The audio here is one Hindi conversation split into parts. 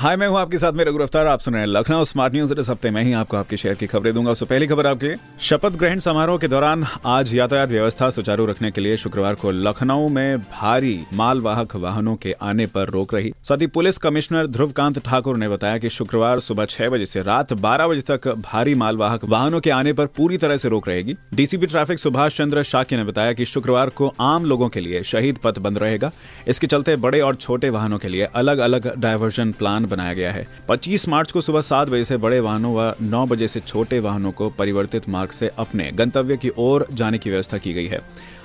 हाय, मैं हूँ आपके साथ में रघु रफ्तार। आप सुन रहे हैं लखनऊ स्मार्ट न्यूज। इस हफ्ते मैं ही आपको आपके शहर की खबरें दूंगा। उससे पहली खबर आपके लिए, शपथ ग्रहण समारोह के दौरान आज यातायात व्यवस्था सुचारू रखने के लिए शुक्रवार को लखनऊ में भारी मालवाहक वाहनों के आने पर रोक रही। साथ ही पुलिस कमिश्नर ध्रुवकांत ठाकुर ने बताया कि शुक्रवार सुबह 6 बजे से रात 12 बजे तक भारी मालवाहक वाहनों के आने पर पूरी तरह से रोक रहेगी। डीसीपी ट्रैफिक सुभाष चंद्रशाक्य ने बताया कि शुक्रवार को आम लोगों के लिए शहीद पथ बंद रहेगा। इसके चलते बड़े और छोटे वाहनों के लिए अलग अलग डायवर्जन प्लान बनाया गया है। 25 मार्च को सुबह 7 बजे से बड़े वाहनों व 9 बजे से छोटे वाहनों को परिवर्तित मार्ग से अपने गंतव्य की ओर जाने की व्यवस्था की गई है।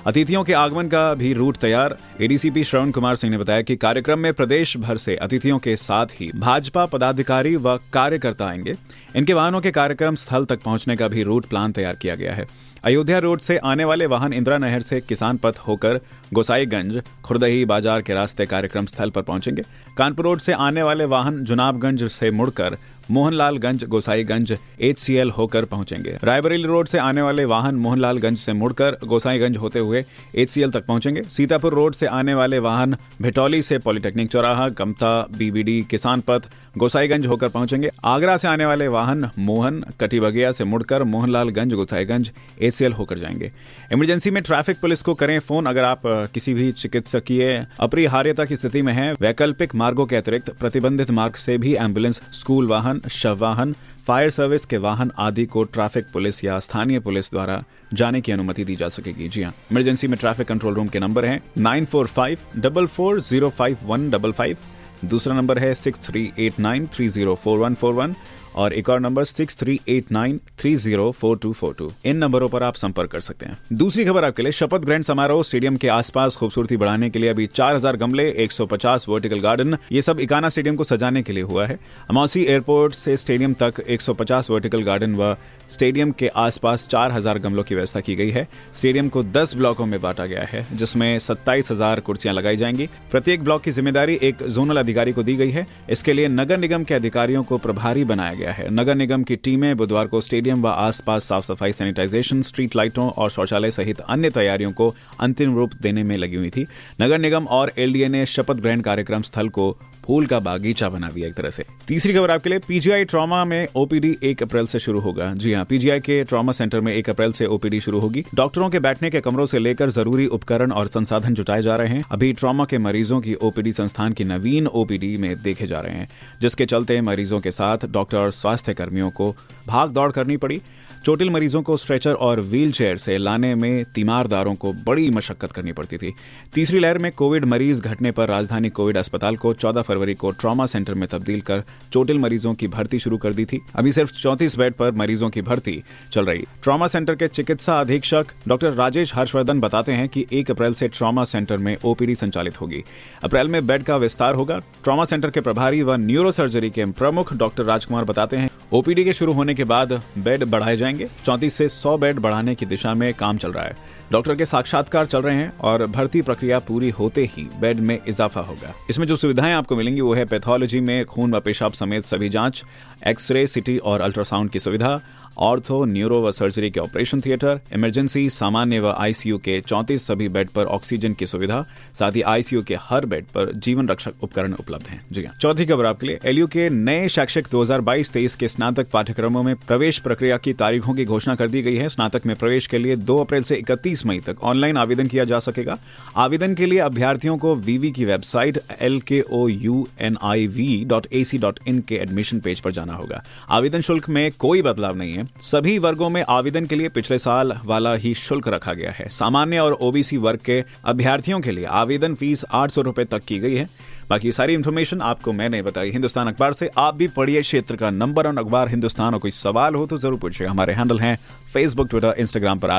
अतिथियों के आगमन का भी रूट तैयार। एडीसीपी श्रवण कुमार सिंह ने बताया कि कार्यक्रम में प्रदेश भर से अतिथियों के साथ ही भाजपा पदाधिकारी व कार्यकर्ता आएंगे। इनके वाहनों के कार्यक्रम स्थल तक पहुंचने का भी रूट प्लान तैयार किया गया है। अयोध्या रोड से आने वाले वाहन इंदिरा नहर से किसान पथ होकर गोसाईगंज खुर्दही बाजार के रास्ते कार्यक्रम स्थल पर पहुंचेंगे। कानपुर रोड से आने वाले वाहन जुनाबगंज से मुड़कर मोहनलालगंज गोसाईगंज HCL होकर पहुंचेंगे। रायबरेली रोड से आने वाले वाहन मोहनलालगंज से मुड़कर गोसाईगंज होते हुए HCL तक पहुंचेंगे। सीतापुर रोड से आने वाले वाहन भिटौली से पॉलिटेक्निक चौराहा गमता BBD किसान पथ गोसाईगंज होकर पहुंचेंगे। आगरा से आने वाले वाहन मोहन कटिबगिया से मुड़कर मोहनलालगंज गोसाईगंज HCL होकर जाएंगे। इमरजेंसी में ट्रैफिक पुलिस को करें फोन अगर आप किसी भी चिकित्सकीय अपरिहार्यता की स्थिति में हैं। वैकल्पिक मार्गों के अतिरिक्त प्रतिबंधित मार्ग से भी एम्बुलेंस, स्कूल वाहन, शव वाहन, फायर सर्विस के वाहन आदि को ट्रैफिक पुलिस या स्थानीय पुलिस द्वारा जाने की अनुमति दी जा सकेगी। जी हां, इमरजेंसी में ट्रैफिक कंट्रोल रूम के नंबर हैं 9454405155, दूसरा नंबर है 6389304141 और एक और नंबर 6389304242। इन नंबरों पर आप संपर्क कर सकते हैं। दूसरी खबर आपके लिए, शपथ ग्रहण समारोह स्टेडियम के आसपास खूबसूरती बढ़ाने के लिए अभी 4000 गमले, 150 वर्टिकल गार्डन, ये सब इकाना स्टेडियम को सजाने के लिए हुआ है। अमौसी एयरपोर्ट से स्टेडियम तक 150 वर्टिकल गार्डन व स्टेडियम के आसपास 4000 गमलों की व्यवस्था की गई है। स्टेडियम को 10 ब्लॉकों में बांटा गया है, जिसमें 27000 कुर्सियां लगाई जाएंगी। प्रत्येक ब्लॉक की जिम्मेदारी एक जोनल अधिकारी को दी गई है। इसके लिए नगर निगम के अधिकारियों को प्रभारी बनाया गया है। नगर निगम की टीमें बुधवार को स्टेडियम व आसपास साफ सफाई, सैनिटाइजेशन, स्ट्रीट लाइटों और शौचालय सहित अन्य तैयारियों को अंतिम रूप देने में लगी हुई थी। नगर निगम और LDA ने शपथ ग्रहण कार्यक्रम स्थल को फूल का बागीचा बना दिया एक तरह से। तीसरी खबर आपके लिए, PGI ट्रॉमा में OPD 1 अप्रैल से शुरू होगा। जी हाँ, PGI के ट्रॉमा सेंटर में 1 अप्रैल से OPD शुरू होगी। डॉक्टरों के बैठने के कमरों से लेकर जरूरी उपकरण और संसाधन जुटाए जा रहे हैं। अभी ट्रॉमा के मरीजों की OPD संस्थान की नवीन OPD में देखे जा रहे हैं, जिसके चलते मरीजों के साथ डॉक्टर और स्वास्थ्य कर्मियों को भाग दौड़ करनी पड़ी। चोटिल मरीजों को स्ट्रेचर और व्हीलचेयर से लाने में तीमारदारों को बड़ी मशक्कत करनी पड़ती थी। तीसरी लहर में कोविड मरीज घटने पर राजधानी कोविड अस्पताल को 14 फरवरी को ट्रॉमा सेंटर में तब्दील कर चोटिल मरीजों की भर्ती शुरू कर दी थी। अभी सिर्फ 34 बेड पर मरीजों की भर्ती चल रही। ट्रॉमा सेंटर के चिकित्सा अधीक्षक डॉक्टर राजेश हर्षवर्धन बताते हैं कि 1 अप्रैल से ट्रॉमा सेंटर में OPD संचालित होगी। अप्रैल में बेड का विस्तार होगा। ट्रॉमा सेंटर के प्रभारी व न्यूरो सर्जरी के प्रमुख डॉक्टर राजकुमार बताते हैं OPD के शुरू होने के बाद बेड बढ़ाए जाएंगे। 34 से 100 बेड बढ़ाने की दिशा में काम चल रहा है। डॉक्टर के साक्षात्कार चल रहे हैं और भर्ती प्रक्रिया पूरी होते ही बेड में इजाफा होगा। इसमें जो सुविधाएं आपको मिलेंगी वो है पैथोलॉजी में खून व पेशाब समेत सभी जांच, एक्सरे, सिटी और अल्ट्रासाउंड की सुविधा, ऑर्थो, न्यूरो व सर्जरी के ऑपरेशन थिएटर, इमरजेंसी, सामान्य व ICU के 34 सभी बेड पर ऑक्सीजन की सुविधा, साथ ही ICU के हर बेड पर जीवन रक्षक उपकरण उपलब्ध हैं। जी हां, चौथी खबर आपके लिए, LU के नए शैक्षिक 2022-23 के स्नातक पाठ्यक्रमों में प्रवेश प्रक्रिया की तारीखों की घोषणा कर दी गई है। स्नातक में प्रवेश के लिए 2 अप्रैल से 31 मई तक ऑनलाइन आवेदन किया जा सकेगा। आवेदन के लिए अभ्यर्थियों को VV की वेबसाइट lkouniv.ac.in के एडमिशन पेज पर जाना होगा। आवेदन शुल्क में कोई बदलाव नहीं है। सभी वर्गों में आवेदन के लिए पिछले साल वाला ही शुल्क रखा गया है। सामान्य और OBC वर्ग के अभ्यर्थियों के लिए आवेदन फीस 800 रुपए तक की गई है। बाकी सारी इन्फॉर्मेशन आपको मैंने बताई हिंदुस्तान अखबार से। आप भी पढ़िए क्षेत्र का नंबर और अखबार हिंदुस्तान। और कोई सवाल हो तो जरूर पूछिए। हमारे हैंडल हैं Facebook, Twitter, Instagram पर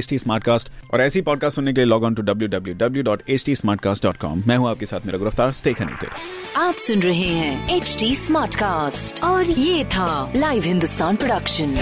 @HTSmartcast और ऐसी पॉडकास्ट सुनने के लिए लॉग ऑन टू www.htsmartcast.com। मैं हूँ आपके साथ मेरा गुरफ्तार। Stay connected. आप सुन रहे हैं एचटी स्मार्टकास्ट और ये था लाइव हिंदुस्तान प्रोडक्शन।